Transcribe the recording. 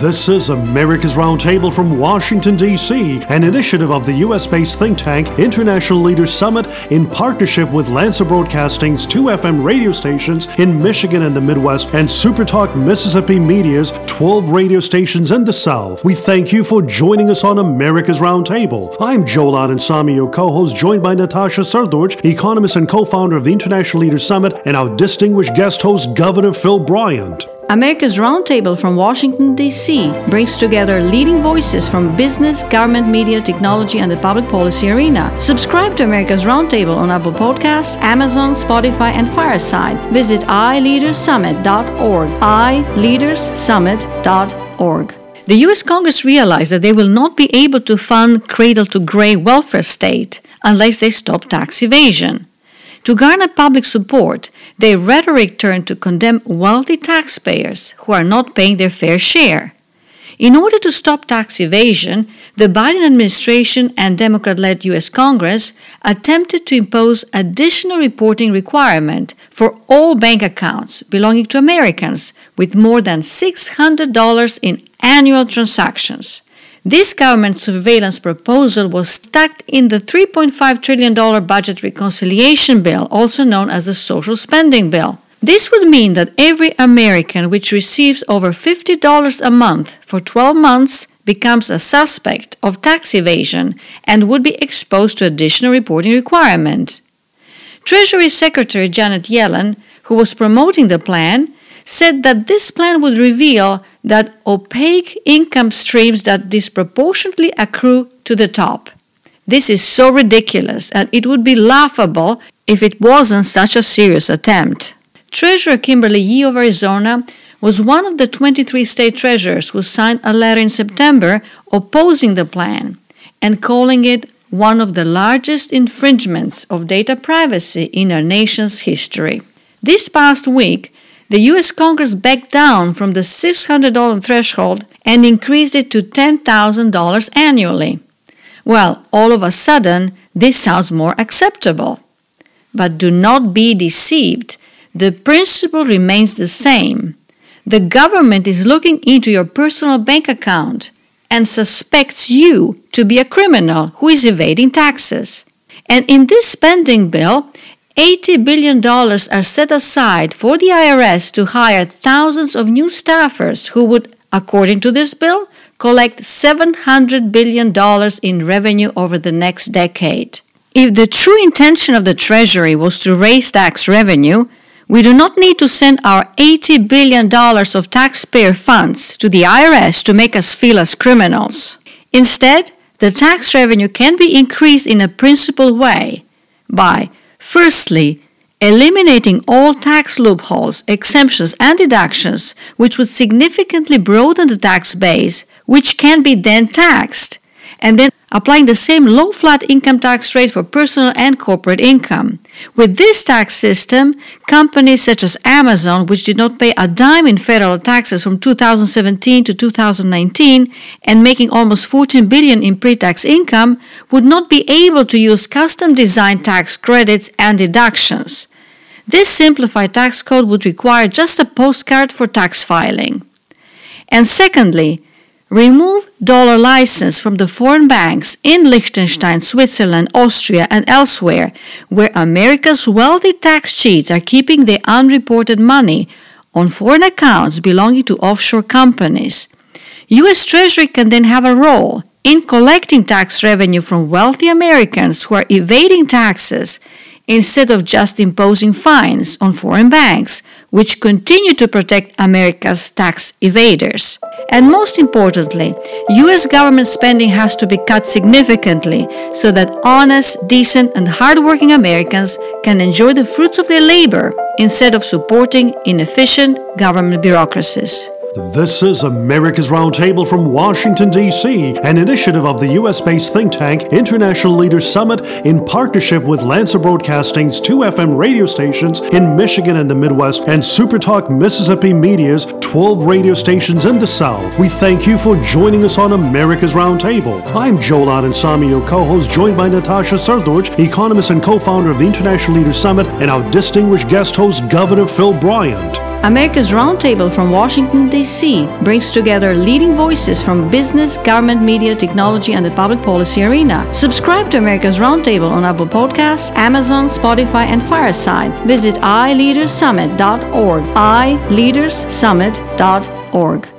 This is America's Roundtable from Washington, D.C., an initiative of the U.S.-based think tank International Leaders Summit in partnership with Lancer Broadcasting's 2 FM radio stations in Michigan and the Midwest and SuperTalk Mississippi Media's 12 radio stations in the South. We thank you for joining us on America's Roundtable. I'm Joel Anand Sami, your co-host, joined by Natasha Sardorj, economist and co-founder of the International Leaders Summit, and our distinguished guest host, Governor Phil Bryant. America's Roundtable from Washington, D.C. brings together leading voices from business, government, media, technology, and the public policy arena. Subscribe to America's Roundtable on Apple Podcasts, Amazon, Spotify, and Fireside. Visit iLeadersSummit.org, iLeadersSummit.org. The U.S. Congress realized that they will not be able to fund cradle-to-gray welfare state unless they stop tax evasion. To garner public support, their rhetoric turned to condemn wealthy taxpayers who are not paying their fair share. In order to stop tax evasion, the Biden administration and Democrat-led U.S. Congress attempted to impose additional reporting requirement for all bank accounts belonging to Americans with more than $600 in annual transactions. This government surveillance proposal was stuck in the $3.5 trillion budget reconciliation bill, also known as the social spending bill. This would mean that every American which receives over $50 a month for 12 months becomes a suspect of tax evasion and would be exposed to additional reporting requirement. Treasury Secretary Janet Yellen, who was promoting the plan, said that this plan would reveal that opaque income streams that disproportionately accrue to the top. This is so ridiculous, and it would be laughable if it wasn't such a serious attempt. Treasurer Kimberly Yee of Arizona was one of the 23 state treasurers who signed a letter in September opposing the plan and calling it one of the largest infringements of data privacy in our nation's history. This past week, the U.S. Congress backed down from the $600 threshold and increased it to $10,000 annually. Well, all of a sudden, this sounds more acceptable. But do not be deceived. The principle remains the same. The government is looking into your personal bank account and suspects you to be a criminal who is evading taxes. And in this spending bill, $80 billion are set aside for the IRS to hire thousands of new staffers who would, according to this bill, collect $700 billion in revenue over the next decade. If the true intention of the Treasury was to raise tax revenue, we do not need to send our $80 billion of taxpayer funds to the IRS to make us feel as criminals. Instead, the tax revenue can be increased in a principled way by firstly, eliminating all tax loopholes, exemptions, and deductions, which would significantly broaden the tax base, which can be then taxed, and then applying the same low flat income tax rate for personal and corporate income. With this tax system, companies such as Amazon, which did not pay a dime in federal taxes from 2017 to 2019 and making almost $14 billion in pre-tax income, would not be able to use custom-designed tax credits and deductions. This simplified tax code would require just a postcard for tax filing. And secondly, remove dollar license from the foreign banks in Liechtenstein, Switzerland, Austria, and elsewhere, where America's wealthy tax cheats are keeping their unreported money on foreign accounts belonging to offshore companies. U.S. Treasury can then have a role in collecting tax revenue from wealthy Americans who are evading taxes instead of just imposing fines on foreign banks, which continue to protect America's tax evaders. And most importantly, U.S. government spending has to be cut significantly so that honest, decent, and hardworking Americans can enjoy the fruits of their labor instead of supporting inefficient government bureaucracies. This is America's Roundtable from Washington, D.C., an initiative of the U.S.-based think tank International Leaders Summit in partnership with Lancer Broadcasting's 2 FM radio stations in Michigan and the Midwest and SuperTalk Mississippi Media's 12 radio stations in the South. We thank you for joining us on America's Roundtable. I'm Joel Anand Sami, your co-host, joined by Natasha Sardorj, economist and co-founder of the International Leaders Summit, and our distinguished guest host, Governor Phil Bryant. America's Roundtable from Washington, D.C. brings together leading voices from business, government, media, technology, and the public policy arena. Subscribe to America's Roundtable on Apple Podcasts, Amazon, Spotify, and Fireside. Visit iLeadersSummit.org. iLeadersSummit.org.